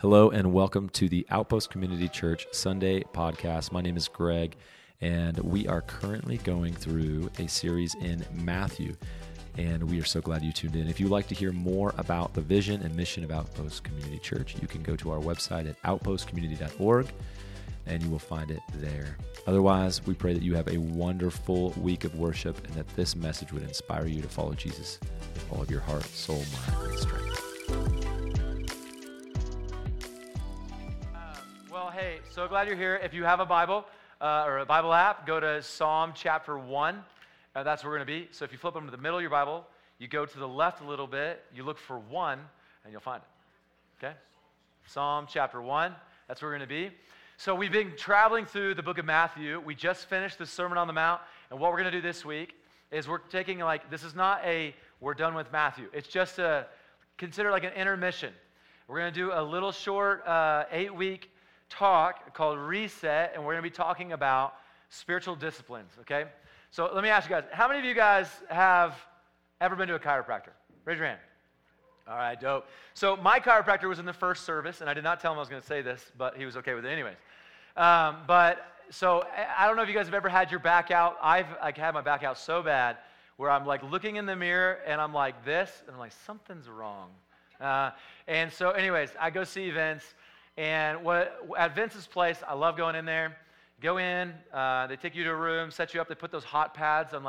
Hello and welcome to the Outpost Community Church Sunday podcast. My name is Greg, and we are currently going through a series in Matthew, and we are so glad you tuned in. If you'd like to hear more about the vision and mission of Outpost Community Church, you can go to our website at outpostcommunity.org, and you will find it there. Otherwise, we pray that you have a wonderful week of worship and that this message would inspire you to follow Jesus with all of your heart, soul, mind, and strength. Hey, so glad you're here. If you have a Bible or a Bible app, go to Psalm chapter 1. That's where we're going to be. So if you flip them to the middle of your Bible, you go to the left a little bit, you look for 1, and you'll find it. Okay? Psalm chapter 1. That's where we're going to be. So we've been traveling through the book of Matthew. We just finished the Sermon on the Mount, and what we're going to do this week is we're taking this is not a we're done with Matthew. It's just consider like an intermission. We're going to do a little short 8-week talk called Reset, and we're going to be talking about spiritual disciplines, okay? So let me ask you guys, how many of you guys have ever been to a chiropractor? Raise your hand. All right, dope. So my chiropractor was in the first service, and I did not tell him I was going to say this, but he was okay with it anyways. So I don't know if you guys have ever had your back out. I've had my back out so bad where I'm looking in the mirror, and I'm like this, and I'm like, something's wrong. And so anyways, I go see Vince. And at Vince's place, I love going in there. Go in, they take you to a room, set you up. They put those hot pads on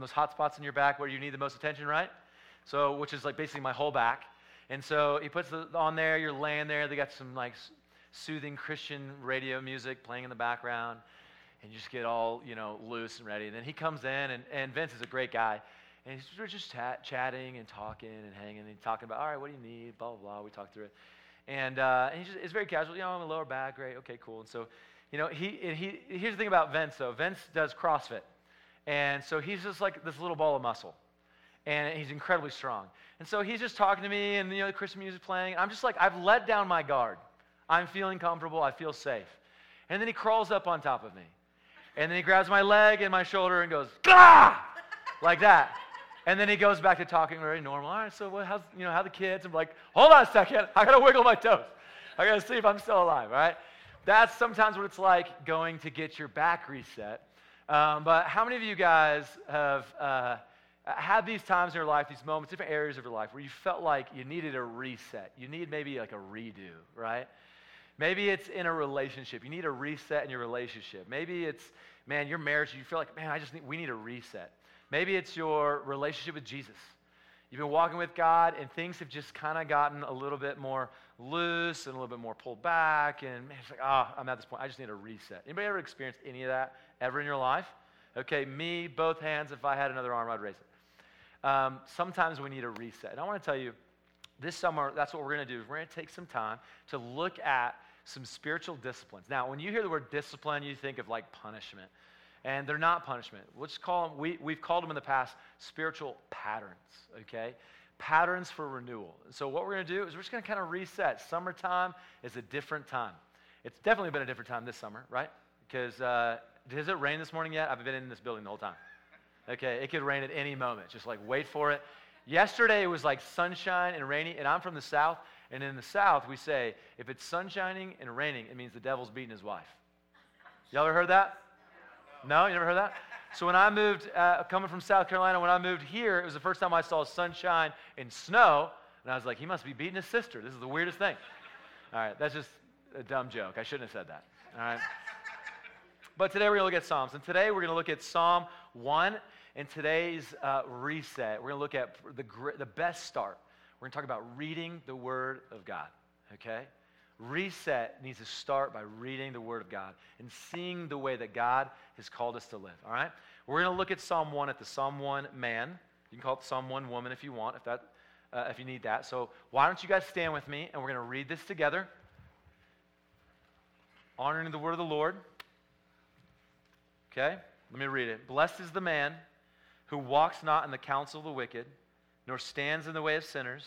those hot spots in your back where you need the most attention, right? So, which is basically my whole back. And so he puts it on there. You're laying there. They got some soothing Christian radio music playing in the background, and you just get all loose and ready. And then he comes in, and Vince is a great guy, and we're just chatting and talking and hanging and talking about, all right, what do you need? Blah blah blah. We talk through it. And it's very casual. I'm a lower back, great, okay, cool. And so, here's the thing about Vince, though. Vince does CrossFit. And so he's just this little ball of muscle. And he's incredibly strong. And so he's just talking to me, and, the Christian music playing. I'm just I've let down my guard. I'm feeling comfortable. I feel safe. And then he crawls up on top of me. And then he grabs my leg and my shoulder and goes, gah! Like that. And then he goes back to talking very normal. All right, so how the kids? I'm like, hold on a second. I got to wiggle my toes. I got to see if I'm still alive, right? That's sometimes what it's like going to get your back reset. But how many of you guys have had these times in your life, these moments, different areas of your life where you felt like you needed a reset? You need maybe a redo, right? Maybe it's in a relationship. You need a reset in your relationship. Maybe it's, your marriage. You feel we need a reset. Maybe it's your relationship with Jesus. You've been walking with God, and things have just kind of gotten a little bit more loose and a little bit more pulled back, and it's I'm at this point. I just need a reset. Anybody ever experienced any of that ever in your life? Okay, me, both hands. If I had another arm, I'd raise it. Sometimes we need a reset. And I want to tell you, this summer, that's what we're going to do. We're going to take some time to look at some spiritual disciplines. Now, when you hear the word discipline, you think of punishment. And they're not punishment. We'll just call them, we've called them in the past spiritual patterns, okay? Patterns for renewal. So what we're going to do is we're just going to kind of reset. Summertime is a different time. It's definitely been a different time this summer, right? Because has it rained this morning yet? I've been in this building the whole time. Okay, it could rain at any moment. Just wait for it. Yesterday it was sunshine and rainy, and I'm from the South. And in the South we say, if it's sunshining and raining, it means the devil's beating his wife. Y'all ever heard that? No, you never heard that? So when I moved, coming from South Carolina, when I moved here, it was the first time I saw sunshine and snow, and I was like, he must be beating his sister. This is the weirdest thing. All right, that's just a dumb joke. I shouldn't have said that. All right. But today we're going to look at Psalms, and today we're going to look at Psalm 1 and today's reset. We're going to look at the best start. We're going to talk about reading the Word of God, okay? Reset needs to start by reading the Word of God and seeing the way that God has called us to live, all right? We're going to look at Psalm 1 at the Psalm 1 man. You can call it Psalm 1 woman if you want, if you need that. So why don't you guys stand with me, and we're going to read this together, honoring the Word of the Lord. Okay? Let me read it. Blessed is the man who walks not in the counsel of the wicked, nor stands in the way of sinners,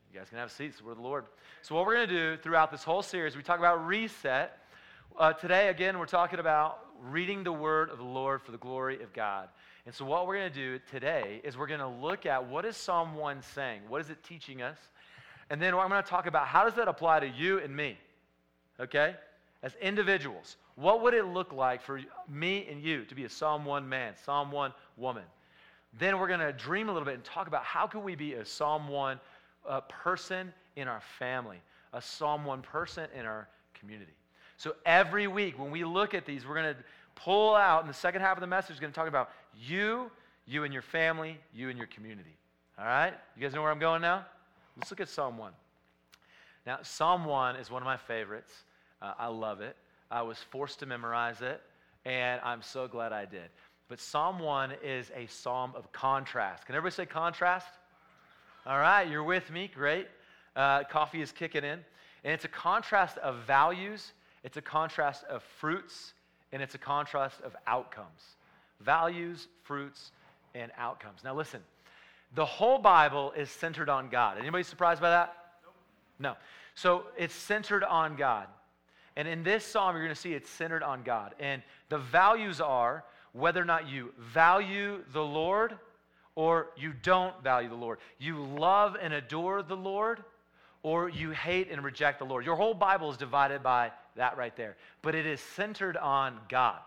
You guys can have seats. We're the Lord. So what we're going to do throughout this whole series, we talk about reset. Today, again, we're talking about reading the word of the Lord for the glory of God. And so what we're going to do today is we're going to look at what is Psalm 1 saying? What is it teaching us? And then I'm going to talk about how does that apply to you and me, okay, as individuals. What would it look like for me and you to be a Psalm 1 man, Psalm 1 woman? Then we're going to dream a little bit and talk about how can we be a Psalm 1 person in our family, a Psalm 1 person in our community. So every week when we look at these, we're going to pull out, in the second half of the message, we're going to talk about you, you and your family, you and your community. All right? You guys know where I'm going now? Let's look at Psalm 1. Now, Psalm 1 is one of my favorites. I love it. I was forced to memorize it, and I'm so glad I did. But Psalm 1 is a psalm of contrast. Can everybody say contrast? All right, you're with me. Great. Coffee is kicking in. And it's a contrast of values. It's a contrast of fruits, and it's a contrast of outcomes. Values, fruits, and outcomes. Now listen, the whole Bible is centered on God. Anybody surprised by that? Nope. No. So it's centered on God. And in this psalm, you're going to see it's centered on God. And the values are whether or not you value the Lord or you don't value the Lord. You love and adore the Lord or you hate and reject the Lord. Your whole Bible is divided by that right there. But it is centered on God.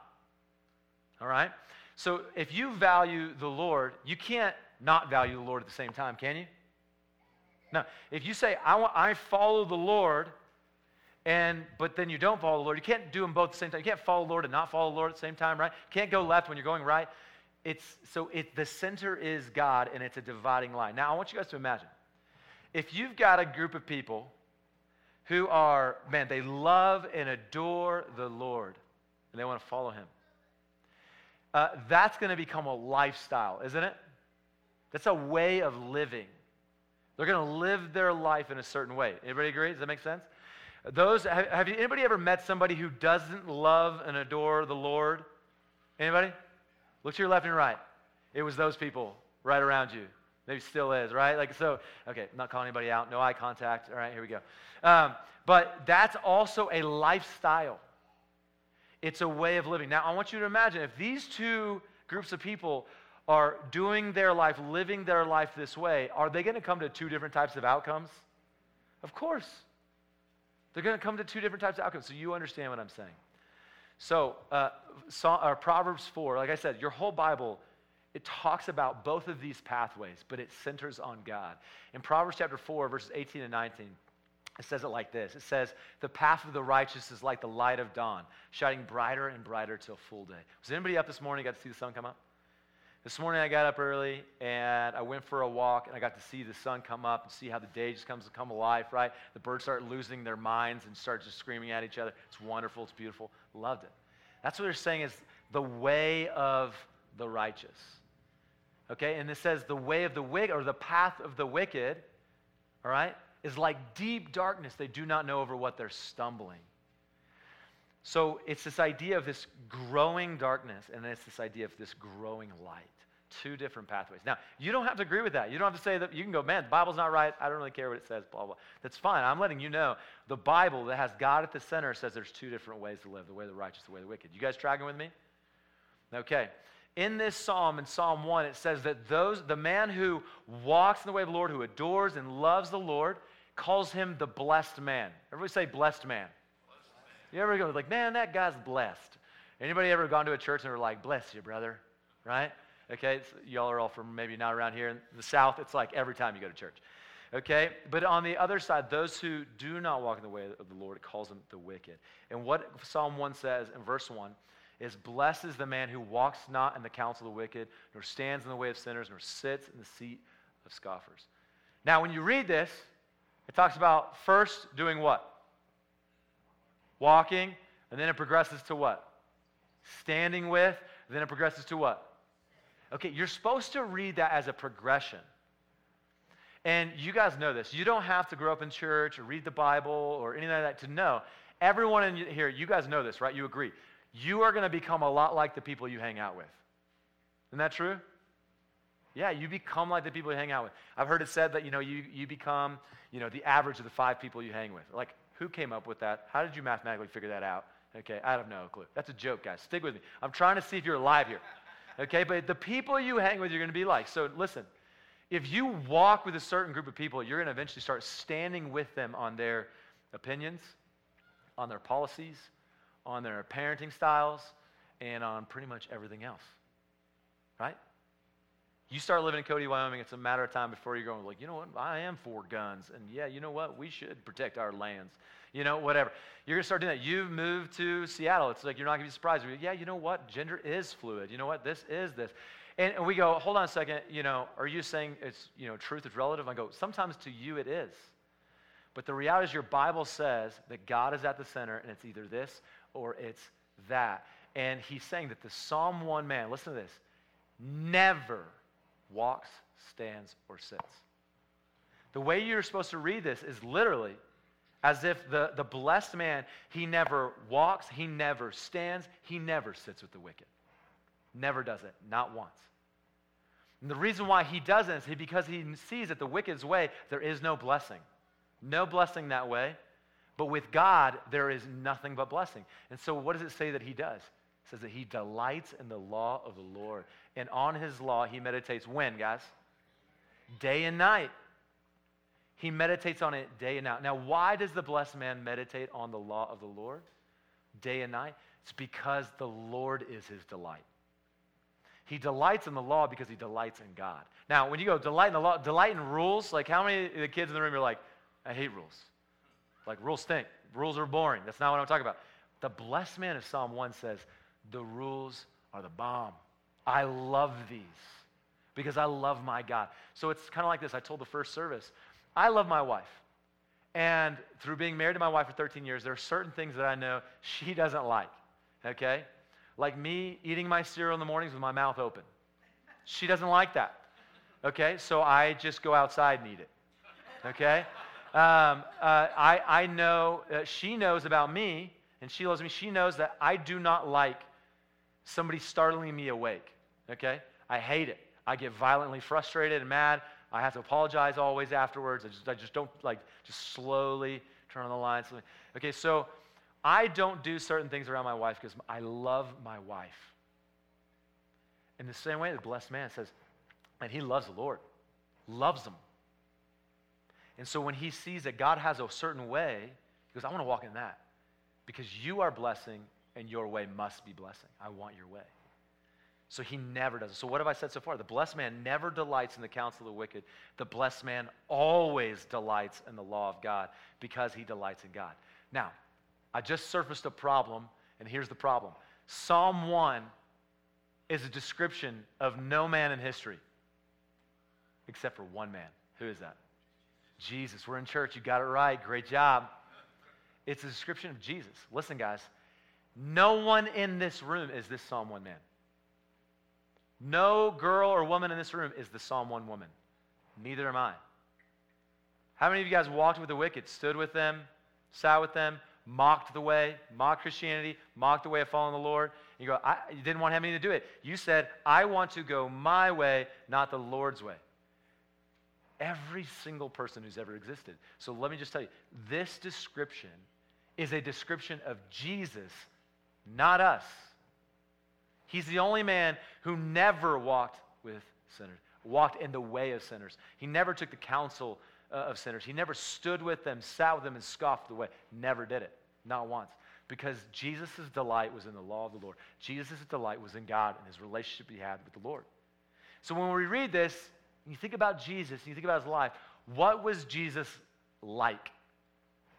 All right? So if you value the Lord, you can't not value the Lord at the same time, can you? No. If you say, I follow the Lord, but then you don't follow the Lord, you can't do them both at the same time. You can't follow the Lord and not follow the Lord at the same time, right? You can't go left when you're going right. The center is God, and it's a dividing line. Now, I want you guys to imagine, if you've got a group of people who are, man, they love and adore the Lord, and they want to follow him. That's going to become a lifestyle, isn't it? That's a way of living. They're going to live their life in a certain way. Everybody agree? Does that make sense? Anybody ever met somebody who doesn't love and adore the Lord? Anybody? Look to your left and right. It was those people right around you. Maybe still is, right? Okay, I'm not calling anybody out. No eye contact. All right, here we go. But that's also a lifestyle. It's a way of living. Now, I want you to imagine if these two groups of people are doing their life, living their life this way, are they going to come to two different types of outcomes? Of course. They're going to come to two different types of outcomes, so you understand what I'm saying. So, Proverbs 4, like I said, your whole Bible, it talks about both of these pathways, but it centers on God. In Proverbs chapter 4, verses 18 and 19, it says it like this. It says, the path of the righteous is like the light of dawn, shining brighter and brighter till full day. Was anybody up this morning, got to see the sun come up? This morning I got up early, and I went for a walk, and I got to see the sun come up and see how the day just comes to come alive, right? The birds start losing their minds and start just screaming at each other. It's wonderful. It's beautiful. Loved it. That's what they're saying is the way of the righteous. Okay, and it says the way of the wicked, or the path of the wicked, all right, is like deep darkness. They do not know over what they're stumbling. So it's this idea of this growing darkness, and then it's this idea of this growing light. Two different pathways. Now, you don't have to agree with that. You don't have to say that. You can go, man, the Bible's not right. I don't really care what it says, blah, blah. That's fine. I'm letting you know the Bible that has God at the center says there's two different ways to live, the way of the righteous, the way of the wicked. You guys tracking with me? Okay. In this psalm, in Psalm 1, it says that the man who walks in the way of the Lord, who adores and loves the Lord, calls him the blessed man. Everybody say blessed man. Blessed man. You ever go like, man, that guy's blessed. Anybody ever gone to a church and were like, bless you, brother, right? Okay, y'all are all from maybe not around here. In the South, it's like every time you go to church. Okay, but on the other side, those who do not walk in the way of the Lord, it calls them the wicked. And what Psalm 1 says in verse 1, is blessed is the man who walks not in the counsel of the wicked, nor stands in the way of sinners, nor sits in the seat of scoffers. Now, when you read this, it talks about first doing what? Walking, and then it progresses to what? Standing with, and then it progresses to what? Okay, you're supposed to read that as a progression. And you guys know this. You don't have to grow up in church or read the Bible or anything like that to know. Everyone in here, you guys know this, right? You agree. You are going to become a lot like the people you hang out with. Isn't that true? Yeah, you become like the people you hang out with. I've heard it said that, you become, the average of the five people you hang with. Like, who came up with that? How did you mathematically figure that out? Okay, I have no clue. That's a joke, guys. Stick with me. I'm trying to see if you're alive here. Okay, but the people you hang with, you're going to be like. So listen, if you walk with a certain group of people, you're going to eventually start standing with them on their opinions, on their policies, on their parenting styles, and on pretty much everything else, right? You start living in Cody, Wyoming, it's a matter of time before you're going, like, you know what, I am for guns, and yeah, you know what, we should protect our lands, whatever. You're going to start doing that. You've moved to Seattle. It's like you're not going to be surprised. Like, yeah, you know what, gender is fluid. You know what, this is this. And we go, hold on a second, are you saying it's, truth is relative? I go, sometimes to you it is. But the reality is your Bible says that God is at the center, and it's either this or it's that. And he's saying that the Psalm 1 man, listen to this, never walks, stands, or sits. The way you're supposed to read this is literally as if the blessed man, he never walks, he never stands, he never sits with the wicked. Never does it, not once. And the reason why he doesn't is because he sees that the wicked's way, there is no blessing. No blessing that way, but with God, there is nothing but blessing. And so what does it say that he does? It says that he delights in the law of the Lord. And on his law, he meditates when, guys? Day and night. He meditates on it day and night. Now, why does the blessed man meditate on the law of the Lord day and night? It's because the Lord is his delight. He delights in the law because he delights in God. Now, when you go delight in the law, delight in rules, like how many of the kids in the room are like, I hate rules. Like, rules stink. Rules are boring. That's not what I'm talking about. The blessed man of Psalm 1 says, the rules are the bomb. I love these because I love my God. So it's kind of like this. I told the first service, I love my wife. And through being married to my wife for 13 years, there are certain things that I know she doesn't like, okay? Like me eating my cereal in the mornings with my mouth open. She doesn't like that, okay? So I just go outside and eat it, okay? I know, she knows about me, and she loves me. She knows that I do not like somebody startling me awake, okay? I hate it. I get violently frustrated and mad. I have to apologize always afterwards. I just don't, like, just slowly turn on the lights. Okay, so I don't do certain things around my wife because I love my wife. In the same way, the blessed man says, and he loves the Lord, loves him. And so when he sees that God has a certain way, he goes, I want to walk in that because you are blessing and your way must be blessing. I want your way. So he never does it. So what have I said so far? The blessed man never delights in the counsel of the wicked. The blessed man always delights in the law of God because he delights in God. Now, I just surfaced a problem, and here's the problem. Psalm 1 is a description of no man in history except for one man. Who is that? Jesus. We're in church. You got it right. Great job. It's a description of Jesus. Listen, guys. No one in this room is this Psalm 1 man. No girl or woman in this room is the Psalm 1 woman. Neither am I. How many of you guys walked with the wicked, stood with them, sat with them, mocked the way, mocked Christianity, mocked the way of following the Lord? And you go, you didn't want to have anything to do it. You said, I want to go my way, not the Lord's way. Every single person who's ever existed. So let me just tell you, this description is a description of Jesus, not us. He's the only man who never walked with sinners, walked in the way of sinners. He never took the counsel of sinners. He never stood with them, sat with them, and scoffed the way. Never did it, not once. Because Jesus' delight was in the law of the Lord. Jesus' delight was in God and his relationship he had with the Lord. So when we read this, and you think about Jesus, and you think about his life, what was Jesus like?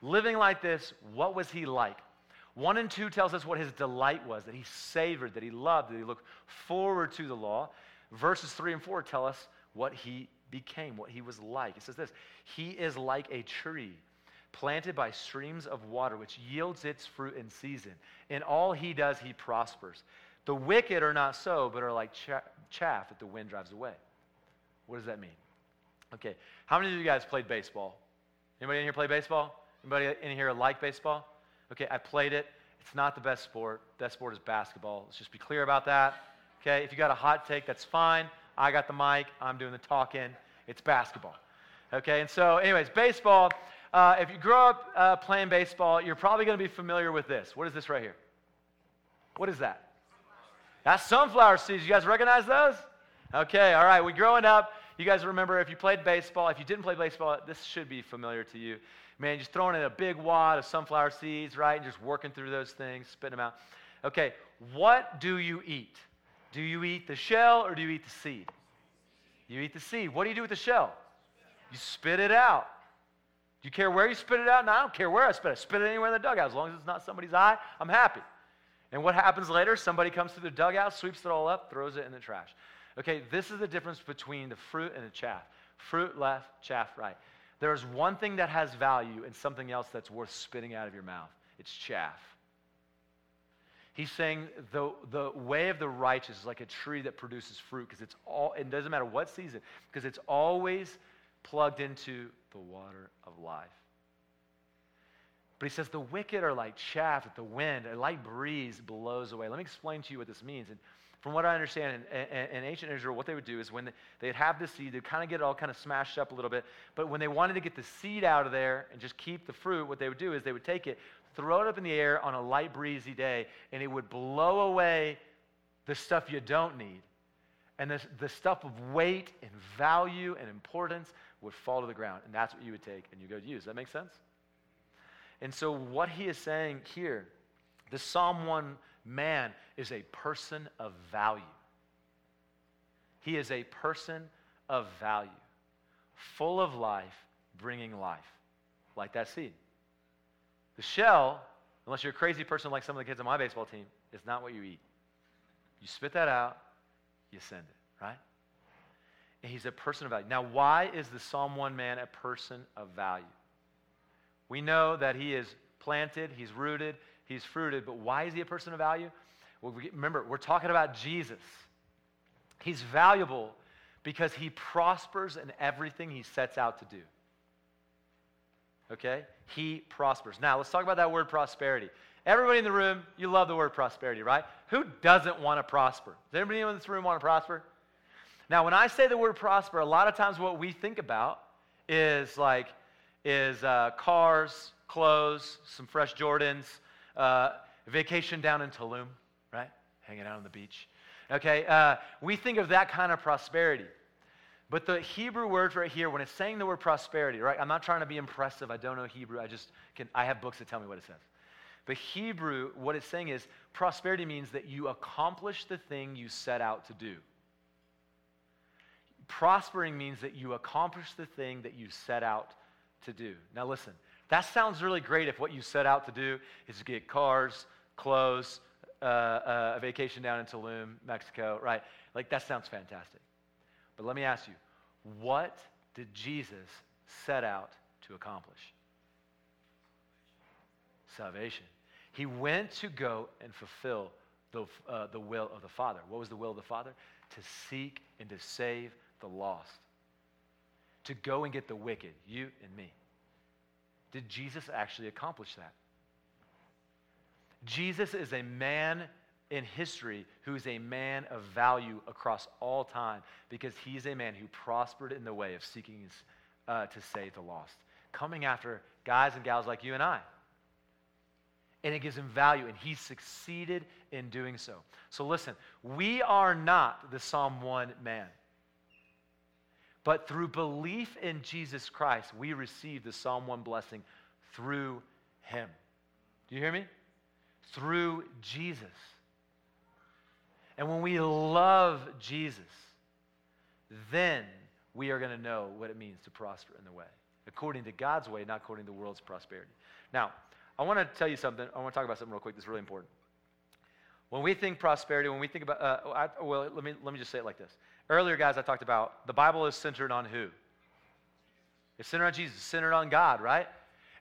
Living like this, what was he like? 1 and 2 tells us what his delight was, that he savored, that he loved, that he looked forward to the law. Verses 3 and 4 tell us what he became, what he was like. It says this, he is like a tree planted by streams of water, which yields its fruit in season. In all he does, he prospers. The wicked are not so, but are like chaff that the wind drives away. What does that mean? Okay. How many of you guys played baseball? Anybody in here play baseball? Anybody in here like baseball? Okay, I played it. It's not the best sport. Best sport is basketball. Let's just be clear about that. Okay, if you got a hot take, that's fine. I got the mic. I'm doing the talking. It's basketball. Okay, and so anyways, baseball. If you grow up playing baseball, you're probably going to be familiar with this. What is this right here? What is that? That's sunflower seeds. You guys recognize those? Okay, all right. Growing up, you guys remember if you played baseball, if you didn't play baseball, this should be familiar to you. Man, just throwing in a big wad of sunflower seeds, right, and just working through those things, spitting them out. Okay, what do you eat? Do you eat the shell or do you eat the seed? You eat the seed. What do you do with the shell? You spit it out. Do you care where you spit it out? No, I don't care where I spit it. I spit it anywhere in the dugout. As long as it's not somebody's eye, I'm happy. And what happens later? Somebody comes through the dugout, sweeps it all up, throws it in the trash. Okay, this is the difference between the fruit and the chaff. Fruit left, chaff right. There is one thing that has value and something else that's worth spitting out of your mouth. It's chaff. He's saying the way of the righteous is like a tree that produces fruit because it's all, it doesn't matter what season, because it's always plugged into the water of life. But he says the wicked are like chaff that the wind, a light breeze blows away. Let me explain to you what this means. And from what I understand, in ancient Israel, what they would do is when they'd have the seed, they'd kind of get it all kind of smashed up a little bit. But when they wanted to get the seed out of there and just keep the fruit, what they would do is they would take it, throw it up in the air on a light breezy day, and it would blow away the stuff you don't need. And the stuff of weight and value and importance would fall to the ground. And that's what you would take and you go use. Does that make sense? And so what he is saying here, the Psalm 1 man is a person of value. He is a person of value, full of life, bringing life, like that seed. The shell, unless you're a crazy person like some of the kids on my baseball team, is not what you eat. You spit that out, you send it, right? And he's a person of value. Now, why is the Psalm 1 man a person of value? We know that he is planted, he's rooted, he's fruited, but why is he a person of value? Well, remember, we're talking about Jesus. He's valuable because he prospers in everything he sets out to do. Okay? He prospers. Now, let's talk about that word prosperity. Everybody in the room, you love the word prosperity, right? Who doesn't want to prosper? Does anybody in this room want to prosper? Now, when I say the word prosper, a lot of times what we think about is like, cars, clothes, some fresh Jordans, vacation down in Tulum, right? Hanging out on the beach. Okay, we think of that kind of prosperity. But the Hebrew word right here, when it's saying the word prosperity, right? I'm not trying to be impressive. I don't know Hebrew. I have books that tell me what it says. But Hebrew, what it's saying is prosperity means that you accomplish the thing you set out to do. Prospering means that you accomplish the thing that you set out to do. Now listen, that sounds really great if what you set out to do is get cars, clothes, a vacation down in Tulum, Mexico, right? Like that sounds fantastic. But let me ask you, what did Jesus set out to accomplish? Salvation. He went to go and fulfill the will of the Father. What was the will of the Father? To seek and to save the lost. To go and get the wicked, you and me. Did Jesus actually accomplish that? Jesus is a man in history who is a man of value across all time because he's a man who prospered in the way of seeking to save the lost. Coming after guys and gals like you and I. And it gives him value, and he succeeded in doing so. So listen, we are not the Psalm 1 man. But through belief in Jesus Christ, we receive the Psalm 1 blessing through him. Do you hear me? Through Jesus. And when we love Jesus, then we are going to know what it means to prosper in the way. According to God's way, not according to the world's prosperity. Now, I want to tell you something. I want to talk about something real quick that's really important. When we think prosperity, when we think about, let me just say it like this. Earlier, guys, I talked about the Bible is centered on who? It's centered on Jesus, centered on God, right?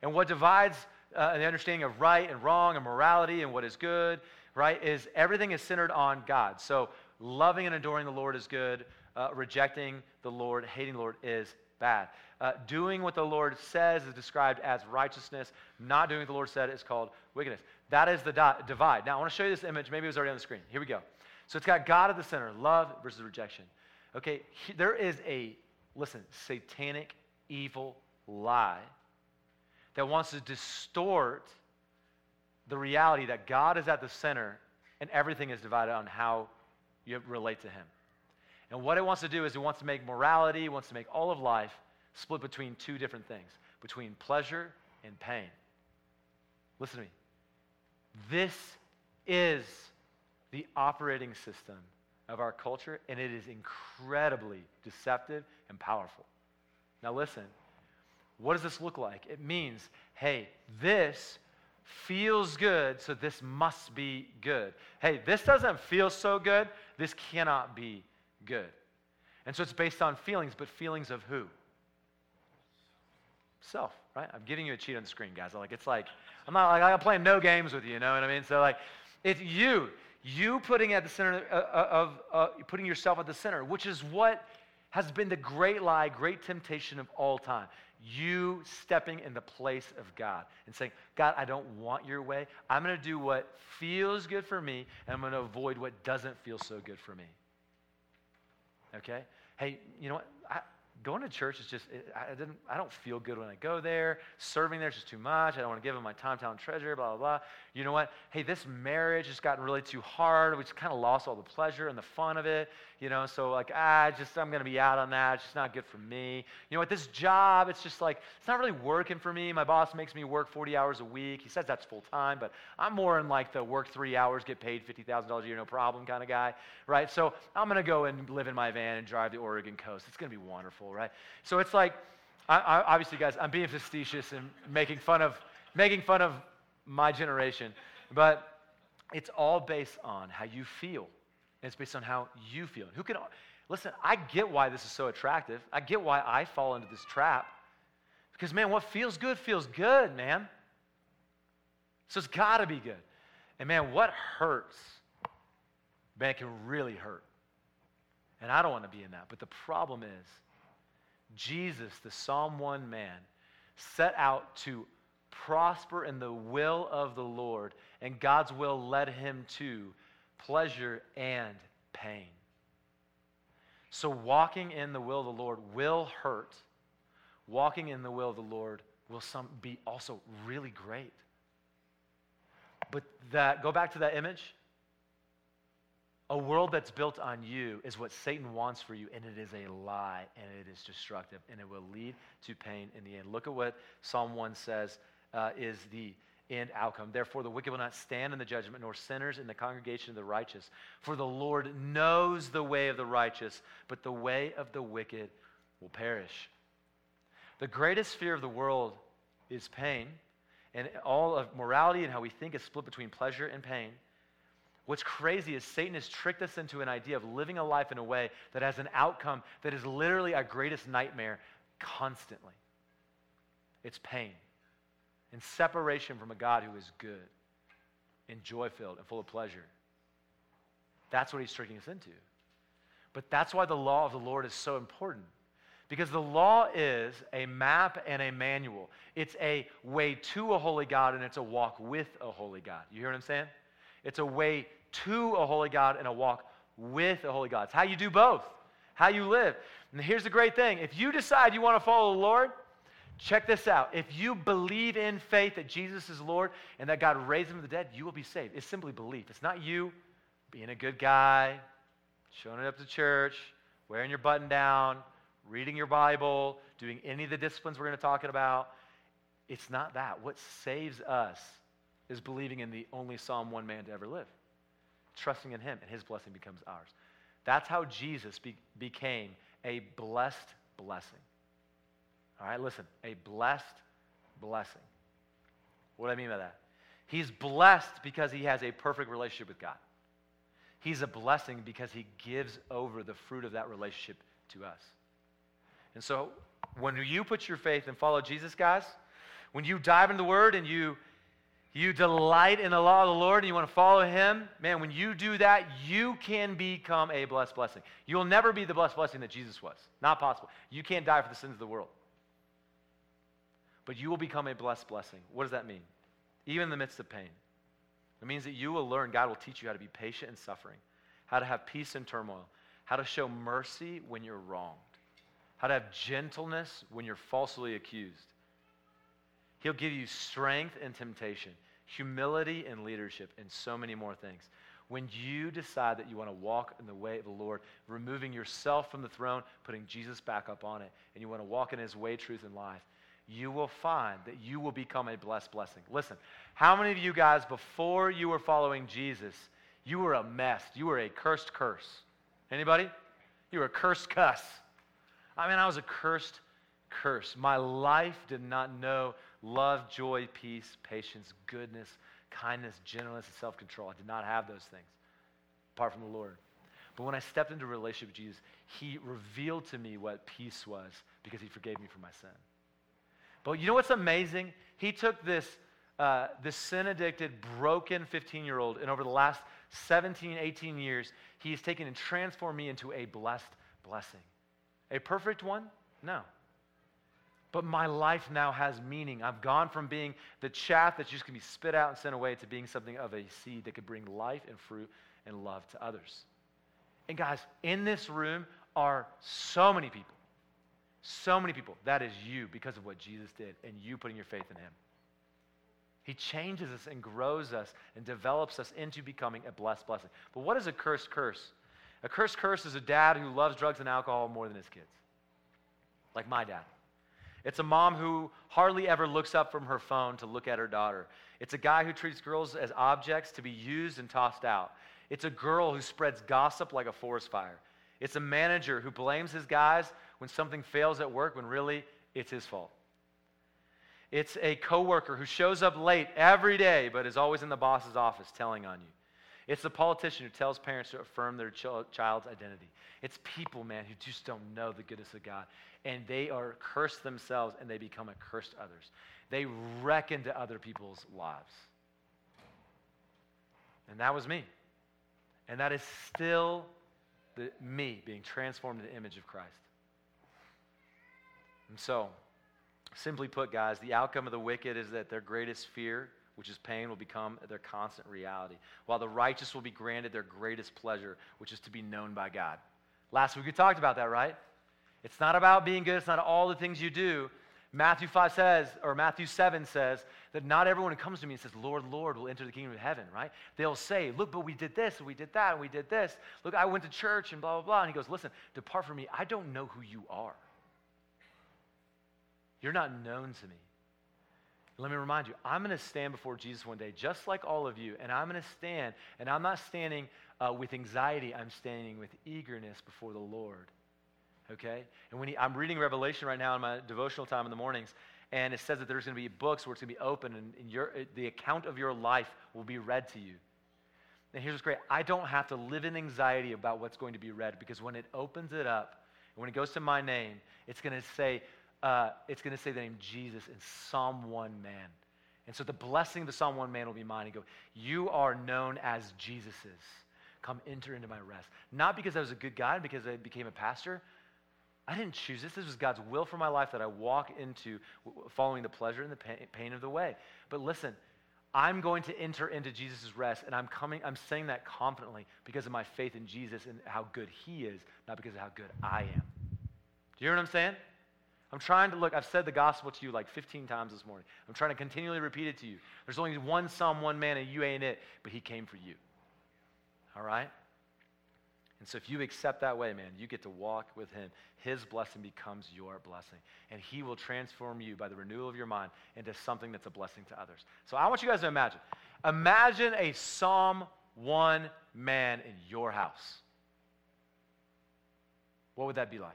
And what divides the understanding of right and wrong and morality and what is good, right, is everything is centered on God. So loving and adoring the Lord is good. Rejecting the Lord, hating the Lord is bad. Doing what the Lord says is described as righteousness. Not doing what the Lord said is called wickedness. That is the divide. Now, I want to show you this image. Maybe it was already on the screen. Here we go. So it's got God at the center, love versus rejection. Okay, there is a, listen, satanic evil lie that wants to distort the reality that God is at the center and everything is divided on how you relate to him. And what it wants to do is it wants to make morality, it wants to make all of life split between two different things, between pleasure and pain. Listen to me. This is the operating system of our culture, and it is incredibly deceptive and powerful. Now listen, what does this look like? It means, hey, this feels good, so this must be good. Hey, this doesn't feel so good, this cannot be good. And so it's based on feelings, but feelings of who? Self, right? I'm giving you a cheat on the screen, guys. I'm playing no games with you, you know what I mean? So like, it's you. You putting at the center of putting yourself at the center, which is what has been the great lie, great temptation of all time. You stepping in the place of God and saying, God, I don't want your way. I'm going to do what feels good for me, and I'm going to avoid what doesn't feel so good for me. Okay? Hey, you know what? Going to church is just, I don't feel good when I go there. Serving there is just too much. I don't want to give them my time, talent, treasure, blah, blah, blah. You know what? Hey, this marriage has gotten really too hard. We just kind of lost all the pleasure and the fun of it. You know, so like, I'm going to be out on that. It's just not good for me. You know what? This job, it's just like, it's not really working for me. My boss makes me work 40 hours a week. He says that's full time, but I'm more in like the work 3 hours, get paid $50,000 a year, no problem kind of guy, right? So I'm going to go and live in my van and drive the Oregon coast. It's going to be wonderful, right? So it's like, I obviously, guys, I'm being facetious and making fun of my generation, but it's all based on how you feel. And it's based on how you feel. Listen, I get why this is so attractive. I get why I fall into this trap. Because, man, what feels good, man. So it's got to be good. And, man, what hurts, man, it can really hurt. And I don't want to be in that. But the problem is, Jesus, the Psalm 1 man, set out to prosper in the will of the Lord, and God's will led him to pleasure and pain. So walking in the will of the Lord will hurt. Walking in the will of the Lord will be also really great. But go back to that image. A world that's built on you is what Satan wants for you, and it is a lie, and it is destructive, and it will lead to pain in the end. Look at what Psalm 1 says is the end outcome. Therefore, the wicked will not stand in the judgment, nor sinners in the congregation of the righteous. For the Lord knows the way of the righteous, but the way of the wicked will perish. The greatest fear of the world is pain, and all of morality and how we think is split between pleasure and pain. What's crazy is Satan has tricked us into an idea of living a life in a way that has an outcome that is literally our greatest nightmare constantly. It's pain. And separation from a God who is good and joy-filled and full of pleasure. That's what he's tricking us into. But that's why the law of the Lord is so important. Because the law is a map and a manual. It's a way to a holy God, and it's a walk with a holy God. You hear what I'm saying? It's a way to a holy God and a walk with a holy God. It's how you do both, how you live. And here's the great thing. If you decide you want to follow the Lord, check this out. If you believe in faith that Jesus is Lord and that God raised him from the dead, you will be saved. It's simply belief. It's not you being a good guy, showing up to church, wearing your button down, reading your Bible, doing any of the disciplines we're going to talk about. It's not that. What saves us is believing in the only Psalm 1 man to ever live, trusting in him, and his blessing becomes ours. That's how Jesus became a blessed blessing. All right, listen, a blessed blessing. What do I mean by that? He's blessed because he has a perfect relationship with God. He's a blessing because he gives over the fruit of that relationship to us. And so when you put your faith and follow Jesus, guys, when you dive into the Word and you You delight in the law of the Lord and you want to follow him. Man, when you do that, you can become a blessed blessing. You will never be the blessed blessing that Jesus was. Not possible. You can't die for the sins of the world. But you will become a blessed blessing. What does that mean? Even in the midst of pain. It means that you will learn, God will teach you how to be patient in suffering, how to have peace in turmoil, how to show mercy when you're wronged, how to have gentleness when you're falsely accused. He'll give you strength in temptation, humility in leadership, and so many more things. When you decide that you want to walk in the way of the Lord, removing yourself from the throne, putting Jesus back up on it, and you want to walk in his way, truth, and life, you will find that you will become a blessed blessing. Listen, how many of you guys, before you were following Jesus, you were a mess. You were a cursed curse. Anybody? You were a cursed cuss. I mean, I was a cursed curse. My life did not know love, joy, peace, patience, goodness, kindness, gentleness, and self-control. I did not have those things apart from the Lord. But when I stepped into a relationship with Jesus, he revealed to me what peace was because he forgave me for my sin. But you know what's amazing? He took this sin-addicted, broken 15-year-old, and over the last 17, 18 years, he has taken and transformed me into a blessed blessing. A perfect one? No. But my life now has meaning. I've gone from being the chaff that's just going to be spit out and sent away to being something of a seed that could bring life and fruit and love to others. And guys, in this room are so many people. So many people. That is you because of what Jesus did and you putting your faith in him. He changes us and grows us and develops us into becoming a blessed blessing. But what is a cursed curse? A cursed curse is a dad who loves drugs and alcohol more than his kids. Like my dad. It's a mom who hardly ever looks up from her phone to look at her daughter. It's a guy who treats girls as objects to be used and tossed out. It's a girl who spreads gossip like a forest fire. It's a manager who blames his guys when something fails at work when really it's his fault. It's a coworker who shows up late every day but is always in the boss's office telling on you. It's the politician who tells parents to affirm their child's identity. It's people, man, who just don't know the goodness of God. And they are cursed themselves, and they become a curse to others. They wreck into other people's lives. And that was me. And that is still me being transformed into the image of Christ. And so, simply put, guys, the outcome of the wicked is that their greatest fear, which is pain, will become their constant reality, while the righteous will be granted their greatest pleasure, which is to be known by God. Last week we talked about that, right? It's not about being good. It's not all the things you do. Matthew 7 says that not everyone who comes to me and says, Lord, Lord, will enter the kingdom of heaven, right? They'll say, look, but we did this, and we did that, and we did this. Look, I went to church, and blah, blah, blah. And he goes, listen, depart from me. I don't know who you are. You're not known to me. Let me remind you, I'm going to stand before Jesus one day, just like all of you, and I'm going to stand, and I'm not standing with anxiety, I'm standing with eagerness before the Lord, okay? And I'm reading Revelation right now in my devotional time in the mornings, and it says that there's going to be books where it's going to be open, and the account of your life will be read to you. And here's what's great. I don't have to live in anxiety about what's going to be read, because when it opens it up, and when it goes to my name, it's going to say the name Jesus in Psalm 1 man. And so the blessing of the Psalm 1 man will be mine. And go, you are known as Jesus's. Come enter into my rest. Not because I was a good guy, because I became a pastor. I didn't choose this. This was God's will for my life that I walk into following the pleasure and the pain of the way. But listen, I'm going to enter into Jesus's rest, and I'm saying that confidently because of my faith in Jesus and how good he is, not because of how good I am. Do you hear what I'm saying? I've said the gospel to you like 15 times this morning. I'm trying to continually repeat it to you. There's only one Psalm, one man, and you ain't it, but he came for you. All right? And so if you accept that way, man, you get to walk with him. His blessing becomes your blessing. And he will transform you by the renewal of your mind into something that's a blessing to others. So I want you guys to imagine. Imagine a Psalm 1 man in your house. What would that be like?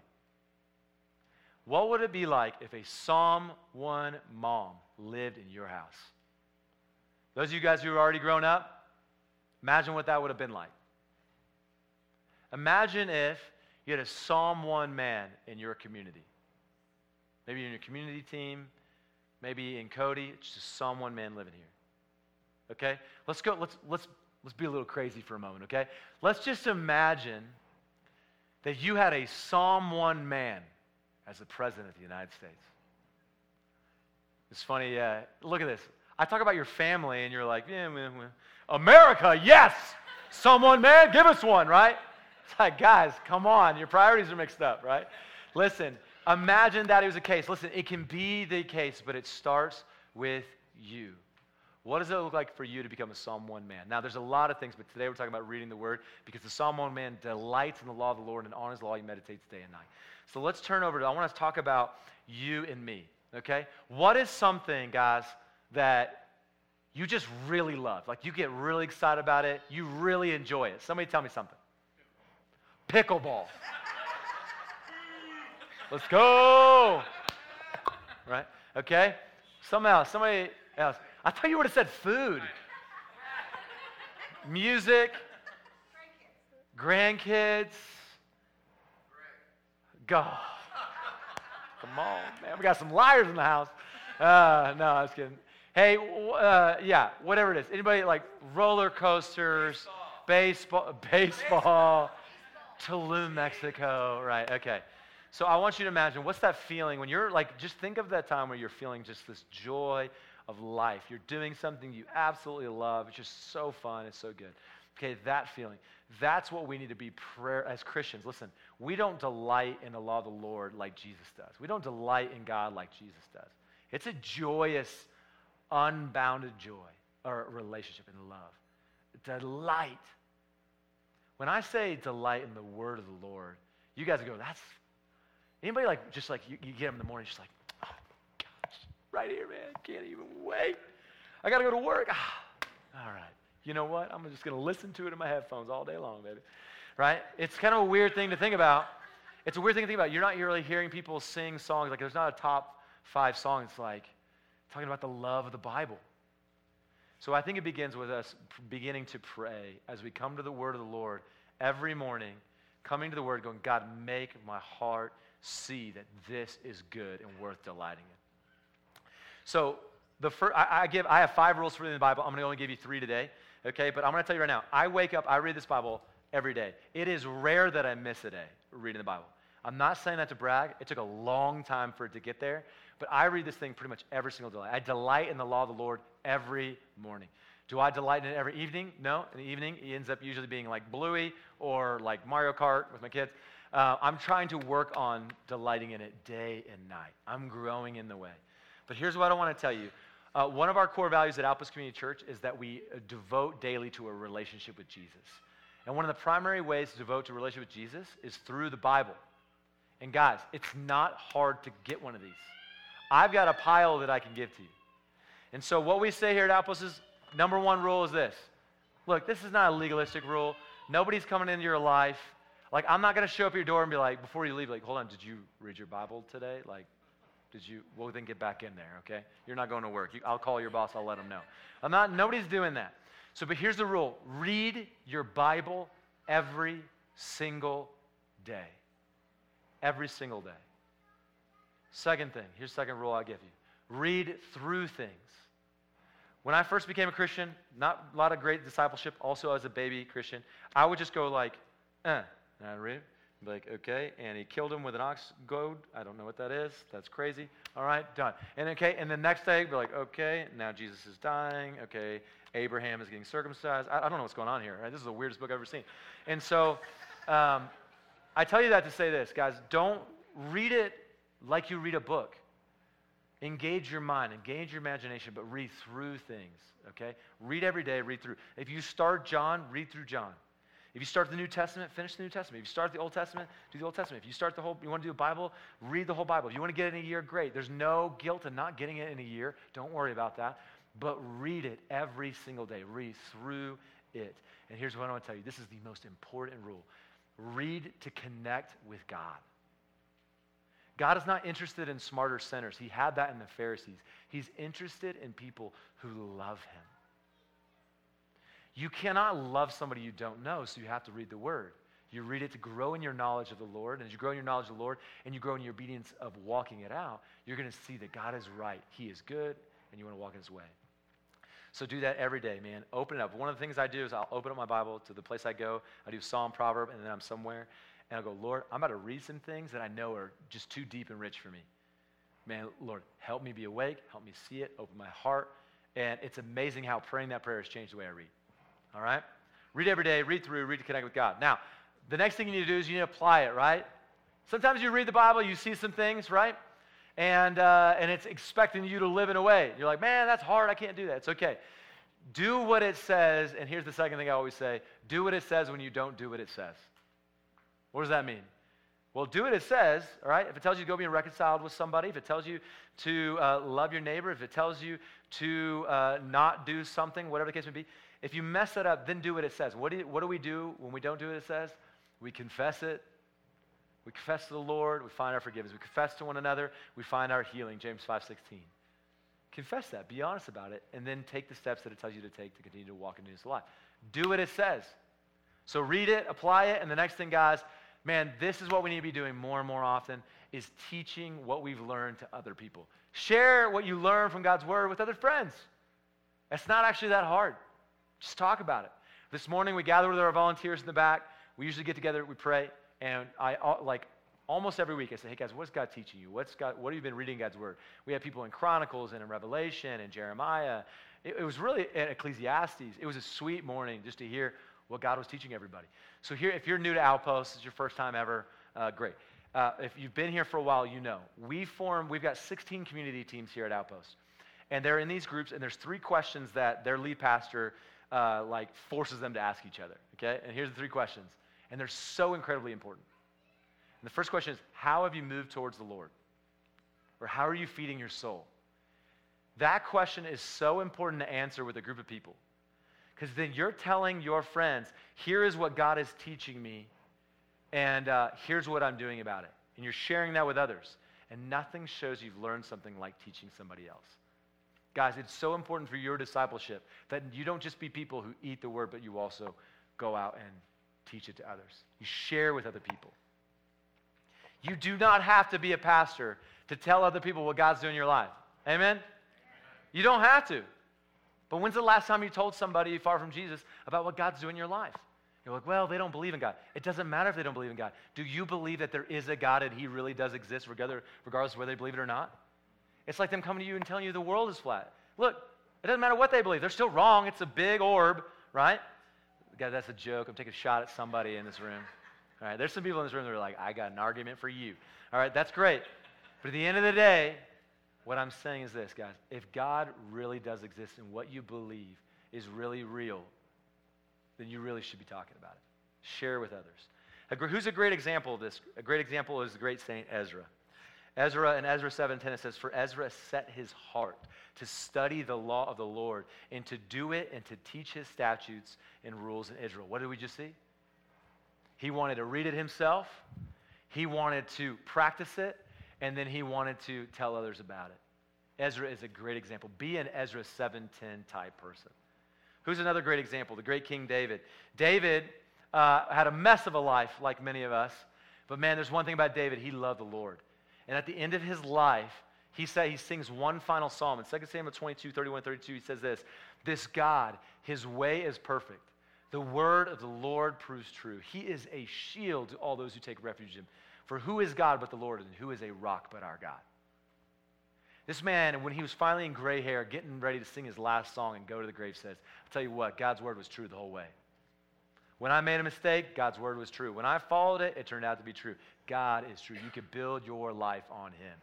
What would it be like if a Psalm 1 mom lived in your house? Those of you guys who are already grown up, imagine what that would have been like. Imagine if you had a Psalm 1 man in your community. Maybe in your community team, maybe in Cody, it's just a Psalm 1 man living here. okay? Let's go, let's be a little crazy for a moment, okay? Let's just imagine that you had a Psalm 1 man as the president of the United States. It's funny, look at this. I talk about your family and you're like, yeah. America, yes! Psalm 1 man, give us one, right? It's like, guys, come on, your priorities are mixed up, right? Listen, imagine that it was a case. Listen, it can be the case, but it starts with you. What does it look like for you to become a Psalm 1 man? Now, there's a lot of things, but today we're talking about reading the Word because the Psalm 1 man delights in the law of the Lord, and on his law he meditates day and night. So let's turn over to, I want to talk about you and me, okay? What is something, guys, that you just really love? Like, you get really excited about it. You really enjoy it. Somebody tell me something. Pickleball. Let's go. Right? Okay? Somebody else. I thought you would have said food. Music. Grandkids. God. Come on, man. We got some liars in the house. No, I was kidding. Hey, yeah, whatever it is. Anybody like roller coasters? Baseball. Tulum, Mexico. Right, okay. So I want you to imagine, what's that feeling when you're like, just think of that time where you're feeling just this joy of life. You're doing something you absolutely love. It's just so fun. It's so good. Okay, that feeling. That's what we need to be as Christians. Listen, we don't delight in the law of the Lord like Jesus does. We don't delight in God like Jesus does. It's a joyous, unbounded joy, or relationship and love. Delight. When I say delight in the word of the Lord, you guys go, that's... Anybody like, just like, you get up in the morning, just like, oh, gosh, right here, man, can't even wait. I got to go to work. Ah, all right. You know what? I'm just going to listen to it in my headphones all day long, baby. Right? It's kind of a weird thing to think about. It's a weird thing to think about. You're not really hearing people sing songs. Like, there's not a top 5 song. It's like talking about the love of the Bible. So I think it begins with us beginning to pray as we come to the word of the Lord every morning, coming to the word, going, God, make my heart see that this is good and worth delighting in. So the first, I have 5 rules for reading the Bible. I'm going to only give you 3 today, okay? But I'm going to tell you right now, I wake up, I read this Bible every day. It is rare that I miss a day reading the Bible. I'm not saying that to brag. It took a long time for it to get there, but I read this thing pretty much every single day. I delight in the law of the Lord every morning. Do I delight in it every evening? No. In the evening, it ends up usually being like Bluey or like Mario Kart with my kids. I'm trying to work on delighting in it day and night. I'm growing in the way. But here's what I want to tell you. One of our core values at Outpost Community Church is that we devote daily to a relationship with Jesus. And one of the primary ways to devote to a relationship with Jesus is through the Bible. And guys, it's not hard to get one of these. I've got a pile that I can give to you. And so what we say here at Outpost is, number 1 rule is this. Look, this is not a legalistic rule. Nobody's coming into your life. Like, I'm not going to show up at your door and be like, before you leave, like, hold on, did you read your Bible today? Like, did you? Well, then get back in there, okay? You're not going to work. I'll call your boss. I'll let him know. Nobody's doing that. So, but here's the rule. Read your Bible every single day. Every single day. Second thing. Here's the second rule I'll give you. Read through things. When I first became a Christian, not a lot of great discipleship, also as a baby Christian, I would just go like, And I read it, I'd be like, okay, and he killed him with an ox goad. I don't know what that is. That's crazy. All right, done. And okay, and the next day, I'd be like, okay, now Jesus is dying. Okay, Abraham is getting circumcised. I don't know what's going on here. Right? This is the weirdest book I've ever seen. And so I tell you that to say this, guys. Don't read it like you read a book. Engage your mind, engage your imagination, but read through things, okay? Read every day, read through. If you start John, read through John. If you start the New Testament, finish the New Testament. If you start the Old Testament, do the Old Testament. If you start you want to do the Bible, read the whole Bible. If you want to get it in a year, great. There's no guilt in not getting it in a year. Don't worry about that. But read it every single day. Read through it. And here's what I want to tell you. This is the most important rule. Read to connect with God. God is not interested in smarter sinners. He had that in the Pharisees. He's interested in people who love him. You cannot love somebody you don't know, so you have to read the Word. You read it to grow in your knowledge of the Lord, and as you grow in your knowledge of the Lord, and you grow in your obedience of walking it out, you're going to see that God is right. He is good, and you want to walk in his way. So do that every day, man. Open it up. One of the things I do is I'll open up my Bible to the place I go. I do Psalm, Proverb, and then I'm somewhere. And I'll go, Lord, I'm about to read some things that I know are just too deep and rich for me. Man, Lord, help me be awake. Help me see it. Open my heart. And it's amazing how praying that prayer has changed the way I read. All right? Read every day. Read through. Read to connect with God. Now, the next thing you need to do is you need to apply it, right? Sometimes you read the Bible, you see some things, right? And it's expecting you to live in a way. You're like, man, that's hard. I can't do that. It's okay. Do what it says. And here's the second thing I always say. Do what it says when you don't do what it says. What does that mean? Well, do what it says, all right? If it tells you to go be reconciled with somebody, if it tells you to love your neighbor, if it tells you to not do something, whatever the case may be, if you mess that up, then do what it says. What do we do when we don't do what it says? We confess it. We confess to the Lord. We find our forgiveness. We confess to one another. We find our healing, James 5:16. Confess that. Be honest about it. And then take the steps that it tells you to take to continue to walk into His life. Do what it says. So read it, apply it, and the next thing, guys, man, this is what we need to be doing more and more often is teaching what we've learned to other people. Share what you learn from God's word with other friends. It's not actually that hard. Just talk about it. This morning we gathered with our volunteers in the back. We usually get together, we pray, and I like almost every week I say, hey guys, what's God teaching you? What have you been reading God's word? We had people in Chronicles and in Revelation and Jeremiah. It was really in Ecclesiastes. It was a sweet morning just to hear what God was teaching everybody. So here, if you're new to Outpost, it's your first time ever, great. If you've been here for a while, you know. We've got 16 community teams here at Outpost. And they're in these groups, and there's three questions that their lead pastor forces them to ask each other, okay? And here's the three questions. And they're so incredibly important. And the first question is, how have you moved towards the Lord? Or how are you feeding your soul? That question is so important to answer with a group of people. Because then you're telling your friends, here is what God is teaching me, and here's what I'm doing about it. And you're sharing that with others. And nothing shows you've learned something like teaching somebody else. Guys, it's so important for your discipleship that you don't just be people who eat the word, but you also go out and teach it to others. You share with other people. You do not have to be a pastor to tell other people what God's doing in your life. Amen? You don't have to. But when's the last time you told somebody far from Jesus about what God's doing in your life? You're like, well, they don't believe in God. It doesn't matter if they don't believe in God. Do you believe that there is a God and He really does exist regardless of whether they believe it or not? It's like them coming to you and telling you the world is flat. Look, it doesn't matter what they believe. They're still wrong. It's a big orb, right? God, that's a joke. I'm taking a shot at somebody in this room. All right, there's some people in this room that are like, I got an argument for you. All right, that's great. But at the end of the day, what I'm saying is this, guys. If God really does exist and what you believe is really real, then you really should be talking about it. Share with others. Who's a great example of this? A great example is the great saint Ezra. In Ezra 7:10, it says, for Ezra set his heart to study the law of the Lord and to do it and to teach His statutes and rules in Israel. What did we just see? He wanted to read it himself. He wanted to practice it. And then he wanted to tell others about it. Ezra is a great example. Be an Ezra 7:10 type person. Who's another great example? The great King David. David had a mess of a life like many of us. But man, there's one thing about David. He loved the Lord. And at the end of his life, he sings one final psalm. In 2 Samuel 22:31-32, he says this, this God, His way is perfect. The word of the Lord proves true. He is a shield to all those who take refuge in Him. For who is God but the Lord, and who is a rock but our God? This man, when he was finally in gray hair, getting ready to sing his last song and go to the grave, says, I'll tell you what, God's word was true the whole way. When I made a mistake, God's word was true. When I followed it, it turned out to be true. God is true. You can build your life on Him.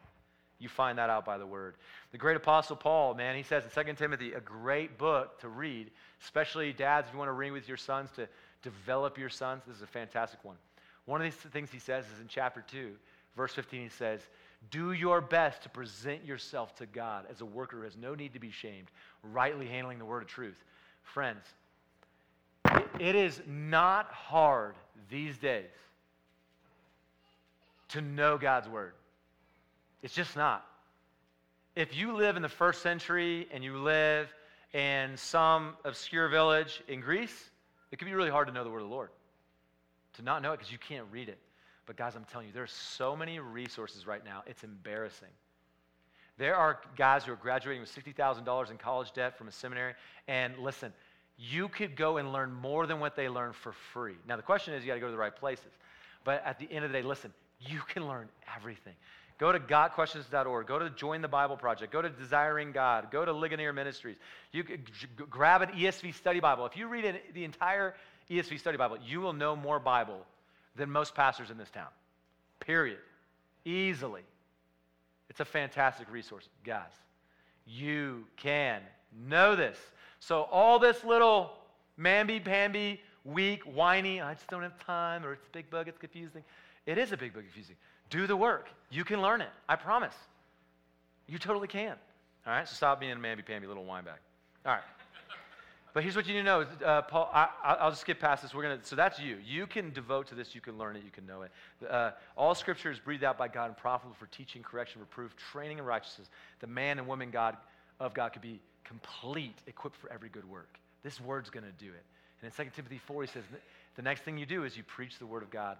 You find that out by the word. The great apostle Paul, man, he says in 2 Timothy, a great book to read, especially dads, if you want to read with your sons, to develop your sons. This is a fantastic one. One of these things he says is in chapter 2, verse 15, he says, do your best to present yourself to God as a worker who has no need to be shamed, rightly handling the word of truth. Friends, it is not hard these days to know God's word. It's just not. If you live in the first century and you live in some obscure village in Greece, it could be really hard to know the word of the Lord. To not know it because you can't read it. But guys, I'm telling you, there are so many resources right now, it's embarrassing. There are guys who are graduating with $60,000 in college debt from a seminary, and listen, you could go and learn more than what they learn for free. Now, the question is, you got to go to the right places. But at the end of the day, listen, you can learn everything. Go to gotquestions.org. Go to Join the Bible Project. Go to Desiring God. Go to Ligonier Ministries. You grab an ESV study Bible. If you read the entire ESV study Bible, you will know more Bible than most pastors in this town, period, easily. It's a fantastic resource. Guys, you can know this. So all this little mamby-pamby, weak, whiny, I just don't have time, or it's a big bug, it's confusing. It is a big bug, confusing. Do the work. You can learn it. I promise. You totally can. All right? So stop being a mamby-pamby little whinebag. All right. But here's what you need to know. Paul, I'll just skip past this. So that's you. You can devote to this. You can learn it. You can know it. All Scripture is breathed out by God and profitable for teaching, correction, reproof, training, and righteousness. The man and woman of God could be complete, equipped for every good work. This word's going to do it. And in 2 Timothy 4, he says, the next thing you do is you preach the word of God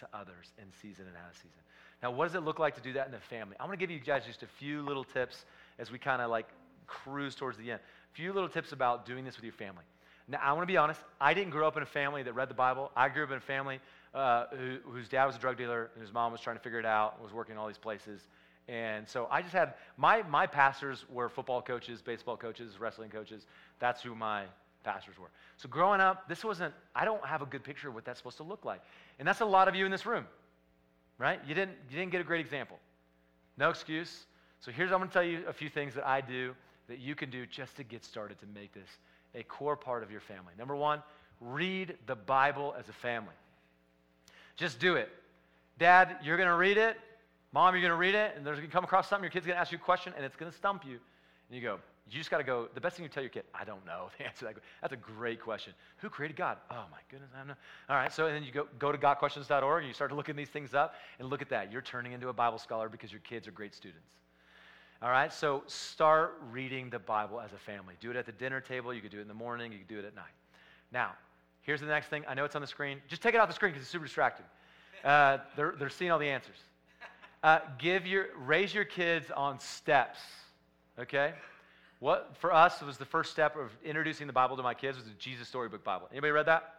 to others in season and out of season. Now, what does it look like to do that in the family? I want to give you guys just a few little tips as we kind of like cruise towards the end. A few little tips about doing this with your family. Now, I want to be honest. I didn't grow up in a family that read the Bible. I grew up in a family whose dad was a drug dealer and whose mom was trying to figure it out, was working in all these places. And so I just had, my pastors were football coaches, baseball coaches, wrestling coaches. That's who my pastors were. So growing up, I don't have a good picture of what that's supposed to look like. And that's a lot of you in this room, right? You didn't get a great example. No excuse. So I'm going to tell you a few things that I do that you can do just to get started to make this a core part of your family. Number one, read the Bible as a family. Just do it. Dad, you're going to read it. Mom, you're going to read it. And there's going to come across something. Your kid's going to ask you a question, and it's going to stump you. And you just got to go. The best thing you tell your kid, I don't know the answer to that. That's a great question. Who created God? Oh, my goodness, I don't know. All right, so and then you go to gotquestions.org, and you start looking these things up, and look at that. You're turning into a Bible scholar because your kids are great students. All right, so start reading the Bible as a family. Do it at the dinner table. You could do it in the morning. You could do it at night. Now, here's the next thing. I know it's on the screen. Just take it off the screen because it's super distracting. They're seeing all the answers. Raise your kids on steps, okay? What, for us, was the first step of introducing the Bible to my kids was the Jesus Storybook Bible. Anybody read that?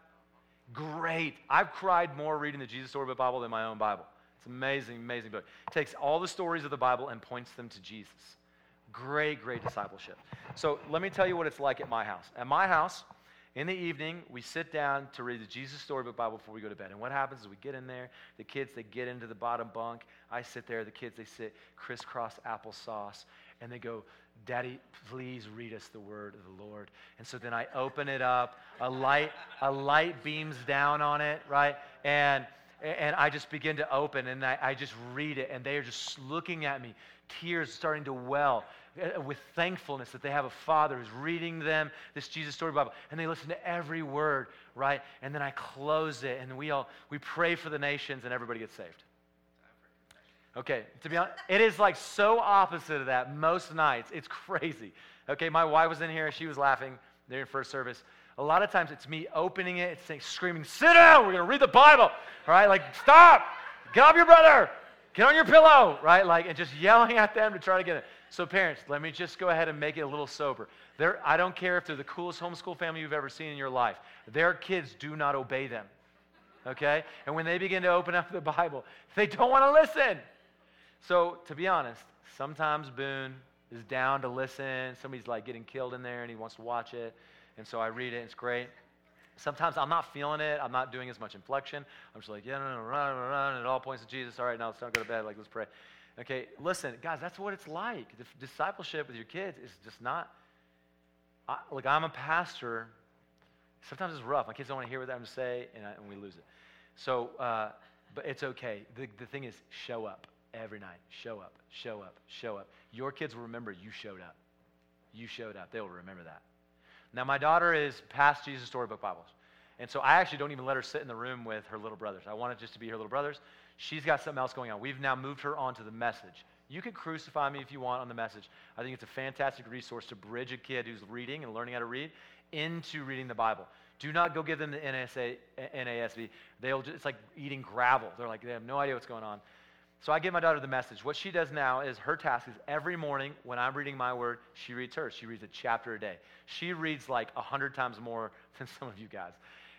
Great. I've cried more reading the Jesus Storybook Bible than my own Bible. It's an amazing, amazing book. It takes all the stories of the Bible and points them to Jesus. Great, great discipleship. So let me tell you what it's like at my house. At my house, in the evening, we sit down to read the Jesus Storybook Bible before we go to bed. And what happens is we get in there. The kids, they get into the bottom bunk. I sit there. The kids, they sit crisscross applesauce. And they go, Daddy, please read us the word of the Lord. And so then I open it up. A light beams down on it, right? And I just begin to open, and I just read it, and they are just looking at me, tears starting to well with thankfulness that they have a father who's reading them this Jesus Story Bible, and they listen to every word, right? And then I close it, and we pray for the nations, and everybody gets saved. Okay, to be honest, it is like so opposite of that most nights. It's crazy. Okay, my wife was in here, and she was laughing there in first service. A lot of times it's me opening it, it's like screaming, sit down, we're going to read the Bible, all right? Like, stop, get off your brother, get on your pillow, right? Like, and just yelling at them to try to get it. So parents, let me just go ahead and make it a little sober. I don't care if they're the coolest homeschool family you've ever seen in your life. Their kids do not obey them, okay? And when they begin to open up the Bible, they don't want to listen. So to be honest, sometimes Boone is down to listen. Somebody's like getting killed in there and he wants to watch it. And so I read it, and it's great. Sometimes I'm not feeling it. I'm not doing as much inflection. I'm just like, yeah, no, run. It all points to Jesus. All right, now let's not go to bed. Like, let's pray. Okay, listen, guys, that's what it's like. The discipleship with your kids is just not, I'm a pastor. Sometimes it's rough. My kids don't want to hear what I have to say, and we lose it. So, but it's okay. The thing is, show up every night. Show up, show up, show up. Your kids will remember you showed up. You showed up. They'll remember that. Now, my daughter is past Jesus Storybook Bibles, and so I actually don't even let her sit in the room with her little brothers. I want it just to be her little brothers. She's got something else going on. We've now moved her on to the Message. You can crucify me if you want on the Message. I think it's a fantastic resource to bridge a kid who's reading and learning how to read into reading the Bible. Do not go give them the NASB. It's like eating gravel. They have no idea what's going on. So I give my daughter the message. What she does now is her task is every morning when I'm reading my word, she reads hers. She reads a chapter a day. She reads like 100 times more than some of you guys.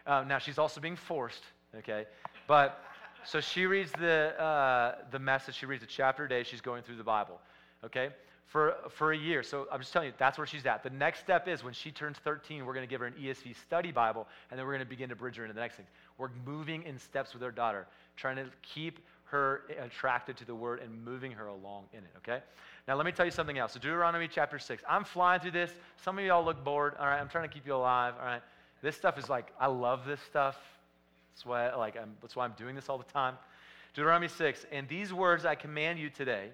Now, she's also being forced, okay? But so she reads the message. She reads a chapter a day. She's going through the Bible, okay, for a year. So I'm just telling you, that's where she's at. The next step is when she turns 13, we're going to give her an ESV study Bible, and then we're going to begin to bridge her into the next thing. We're moving in steps with her daughter, trying to keep her attracted to the word and moving her along in it, okay? Now, let me tell you something else. So Deuteronomy chapter 6. I'm flying through this. Some of y'all look bored. All right, I'm trying to keep you alive. All right, this stuff is like, I love this stuff. That's why I'm doing this all the time. Deuteronomy 6, and these words I command you today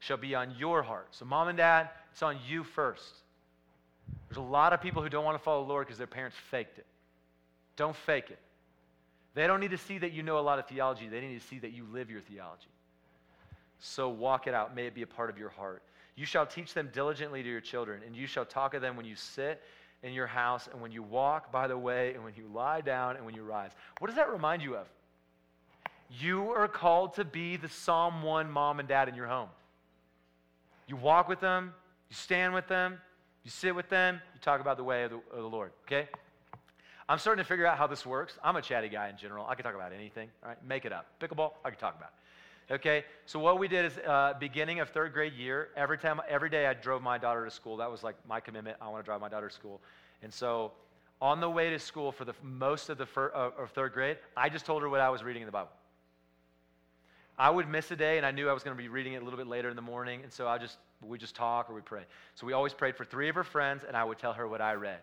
shall be on your heart. So mom and dad, it's on you first. There's a lot of people who don't want to follow the Lord because their parents faked it. Don't fake it. They don't need to see that you know a lot of theology. They need to see that you live your theology. So walk it out. May it be a part of your heart. You shall teach them diligently to your children, and you shall talk of them when you sit in your house and when you walk by the way and when you lie down and when you rise. What does that remind you of? You are called to be the Psalm 1 mom and dad in your home. You walk with them. You stand with them. You sit with them. You talk about the way of the Lord, okay? I'm starting to figure out how this works. I'm a chatty guy in general. I can talk about anything, all right? Make it up. Pickleball, I can talk about it, okay? So what we did is beginning of third grade year, every day I drove my daughter to school. That was like my commitment. I want to drive my daughter to school. And so on the way to school for the most of the third grade, I just told her what I was reading in the Bible. I would miss a day, and I knew I was going to be reading it a little bit later in the morning, and so we just talk or we pray. So we always prayed for three of her friends, and I would tell her what I read,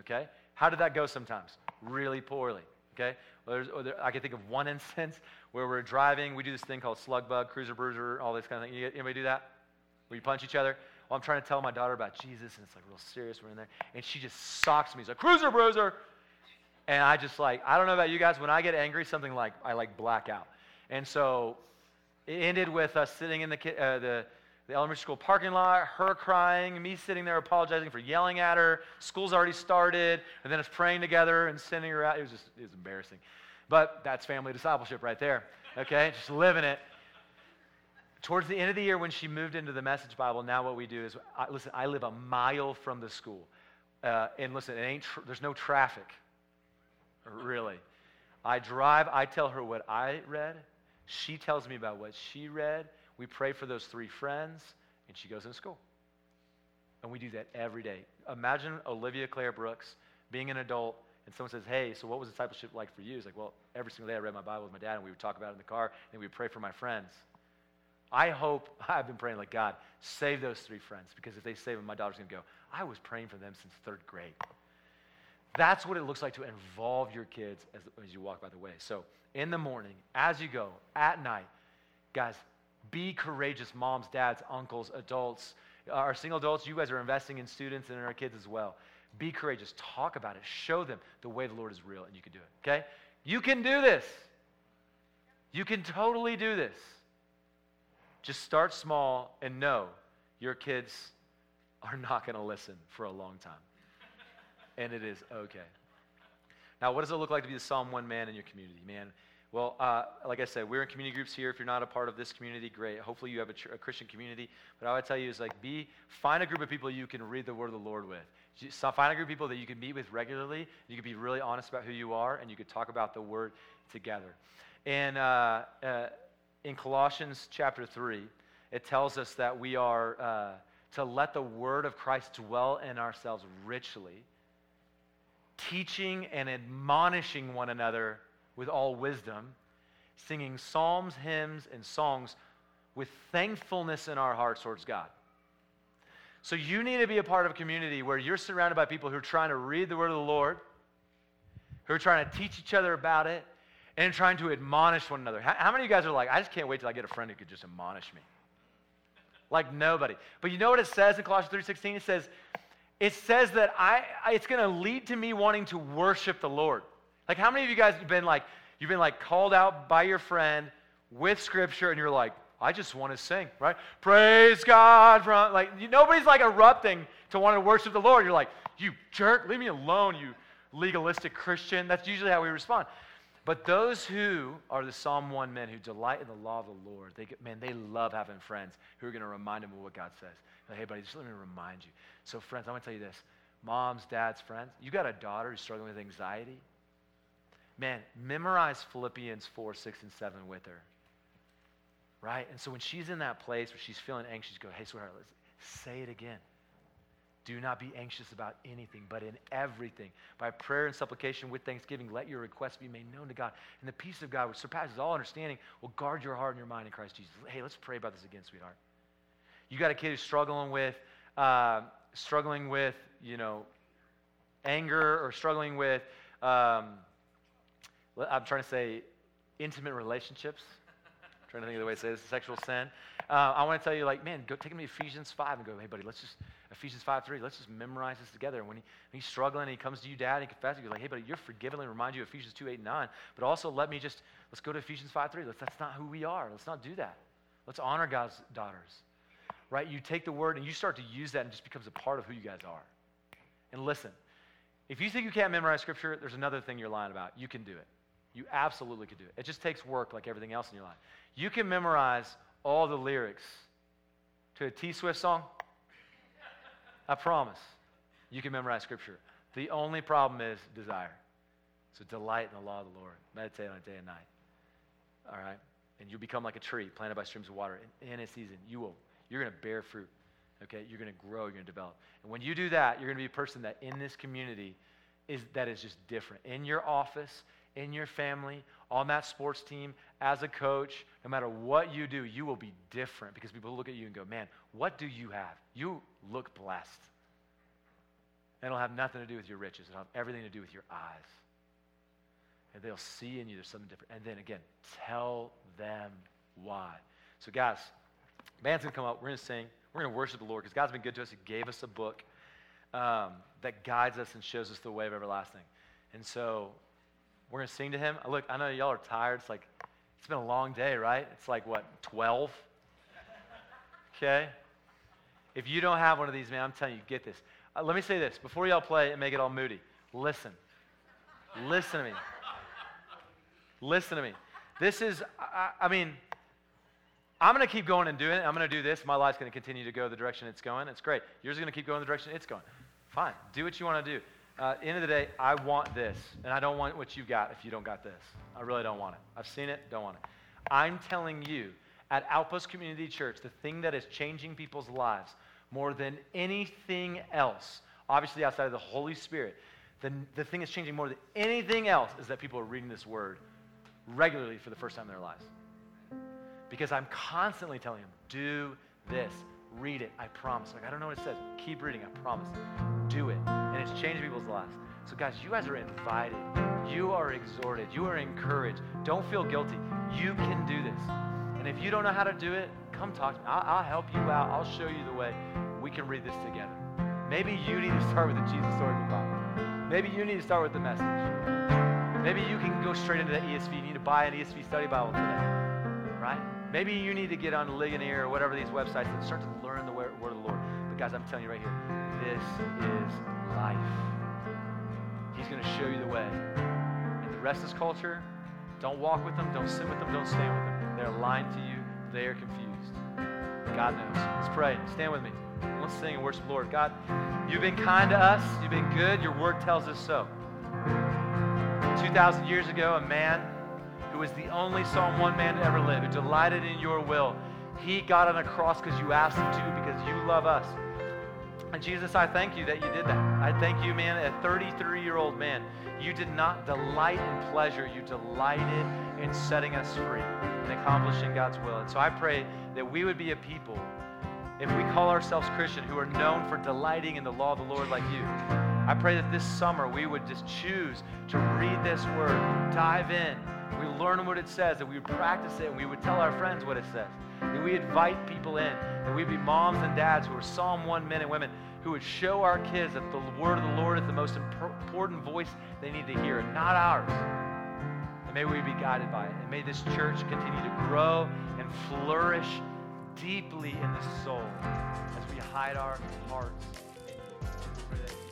okay? How did that go sometimes? Really poorly, okay? Well, I can think of one instance where we're driving. We do this thing called slug bug, cruiser bruiser, all this kind of thing. Anybody do that? Where you punch each other? Well, I'm trying to tell my daughter about Jesus, and it's like real serious. We're in there. And she just socks me. She's like, cruiser bruiser. And I just like, I don't know about you guys. When I get angry, something like, I like black out. And so it ended with us sitting in the elementary school parking lot, her crying, me sitting there apologizing for yelling at her. School's already started, and then us praying together and sending her out. It was embarrassing. But that's family discipleship right there, okay? Just living it. Towards the end of the year when she moved into the Message Bible, now what we do is, I live a mile from the school. And listen, it ain't there's no traffic, really. I drive. I tell her what I read. She tells me about what she read. We pray for those three friends, and she goes into school. And we do that every day. Imagine Olivia Claire Brooks being an adult, and someone says, hey, so what was discipleship like for you? It's like, well, every single day I read my Bible with my dad, and we would talk about it in the car, and we would pray for my friends. I've been praying like, God, save those three friends, because if they save them, my daughter's going to go, I was praying for them since third grade. That's what it looks like to involve your kids as you walk by the way. So in the morning, as you go, at night, guys, be courageous, moms, dads, uncles, adults. Our single adults, you guys are investing in students and in our kids as well. Be courageous. Talk about it. Show them the way the Lord is real, and you can do it, okay? You can do this. You can totally do this. Just start small and know your kids are not going to listen for a long time, and it is okay. Now, what does it look like to be the Psalm 1 man in your community, man? Well, like I said, we're in community groups here. If you're not a part of this community, great. Hopefully you have a Christian community. But I would tell you is like find a group of people you can read the word of the Lord with. Find a group of people that you can meet with regularly. You can be really honest about who you are, and you can talk about the word together. And in Colossians chapter 3, it tells us that we are to let the word of Christ dwell in ourselves richly, teaching and admonishing one another with all wisdom, singing psalms, hymns, and songs with thankfulness in our hearts towards God. So you need to be a part of a community where you're surrounded by people who are trying to read the word of the Lord, who are trying to teach each other about it, and trying to admonish one another. How many of you guys are like, I just can't wait till I get a friend who could just admonish me? Like nobody. But you know what it says in Colossians 3:16? It says that it's going to lead to me wanting to worship the Lord. Like, how many of you guys have been like, you've been like called out by your friend with scripture, and you're like, I just want to sing, right? Praise God. Nobody's like erupting to want to worship the Lord. You're like, you jerk, leave me alone, you legalistic Christian. That's usually how we respond. But those who are the Psalm 1 men who delight in the law of the Lord, they love having friends who are going to remind them of what God says. Like, hey, buddy, just let me remind you. So friends, I want to tell you this. Moms, dads, friends, you got a daughter who's struggling with anxiety? Man, memorize Philippians 4, 6, and 7 with her, right? And so when she's in that place where she's feeling anxious, go, hey, sweetheart, let's say it again. Do not be anxious about anything, but in everything. By prayer and supplication with thanksgiving, let your requests be made known to God. And the peace of God, which surpasses all understanding, will guard your heart and your mind in Christ Jesus. Hey, let's pray about this again, sweetheart. You got a kid who's struggling with, you know, anger or struggling with... I'm trying to say intimate relationships. I'm trying to think of the way to say this, sexual sin. I want to tell you, like, man, go take him to Ephesians 5 and go, hey, buddy, Ephesians 5:3, let's just memorize this together. And when he's struggling and he comes to you, Dad, and he confesses, you're like, hey, buddy, you're forgiven. Let me remind you of Ephesians 2:8-9. But also let's go to Ephesians 5:3. That's not who we are. Let's not do that. Let's honor God's daughters, right? You take the word and you start to use that and it just becomes a part of who you guys are. And listen, if you think you can't memorize Scripture, there's another thing you're lying about. You can do it. You absolutely could do it. It just takes work like everything else in your life. You can memorize all the lyrics to a T Swift song. I promise. You can memorize Scripture. The only problem is desire. So delight in the law of the Lord. Meditate on it day and night. All right? And you'll become like a tree planted by streams of water. And in a season, you're going to bear fruit. Okay? You're going to grow. You're going to develop. And when you do that, you're going to be a person that in this community is just different. In your office, in your family, on that sports team, as a coach, no matter what you do, you will be different because people look at you and go, man, what do you have? You look blessed. And it'll have nothing to do with your riches. It'll have everything to do with your eyes. And they'll see in you there's something different. And then again, tell them why. So guys, band's going to come up. We're going to sing. We're going to worship the Lord because God's been good to us. He gave us a book that guides us and shows us the way of everlasting. And so... we're going to sing to him. Look, I know y'all are tired. It's been a long day, right? It's 12? Okay? If you don't have one of these, man, I'm telling you, get this. Let me say this. Before y'all play and make it all moody, listen. Listen to me. This is, I mean, I'm going to keep going and doing it. I'm going to do this. My life's going to continue to go the direction it's going. It's great. Yours is going to keep going the direction it's going. Fine. Do what you want to do. End of the day, I want this, and I don't want what you've got if you don't got this. I really don't want it. I've seen it, don't want it. I'm telling you, at Outpost Community Church, the thing that is changing people's lives more than anything else, obviously outside of the Holy Spirit, the thing that's changing more than anything else is that people are reading this word regularly for the first time in their lives. Because I'm constantly telling them, do this. Read it, I promise. I don't know what it says. Keep reading, I promise. Do it. And it's changed people's lives. So guys, you guys are invited. You are exhorted. You are encouraged. Don't feel guilty. You can do this. And if you don't know how to do it, come talk to me. I'll help you out. I'll show you the way. We can read this together. Maybe you need to start with the Jesus Storybook Bible. Maybe you need to start with the Message. Maybe you can go straight into the ESV. You need to buy an ESV study Bible today, right? Maybe you need to get on Ligonier or whatever these websites and start to learn the word of the Lord. But guys, I'm telling you right here, this is life. He's going to show you the way. And the rest is culture. Don't walk with them. Don't sit with them. Don't stand with them. They're lying to you. They are confused. God knows. Let's pray. Stand with me. Let's sing and worship the Lord. God, you've been kind to us. You've been good. Your word tells us so. 2,000 years ago, a man who was the only Psalm 1 man to ever live, who delighted in your will. He got on a cross because you asked him to, because you love us. And Jesus, I thank you that you did that. I thank you, man, a 33-year-old man. You did not delight in pleasure. You delighted in setting us free and accomplishing God's will. And so I pray that we would be a people, if we call ourselves Christian, who are known for delighting in the law of the Lord like you. I pray that this summer we would just choose to read this word, dive in, we learn what it says, that we would practice it, and we would tell our friends what it says, that we invite people in, that we'd be moms and dads who are Psalm 1 men and women, who would show our kids that the word of the Lord is the most important voice they need to hear, not ours. And may we be guided by it. And may this church continue to grow and flourish deeply in the soul as we hide our hearts in you.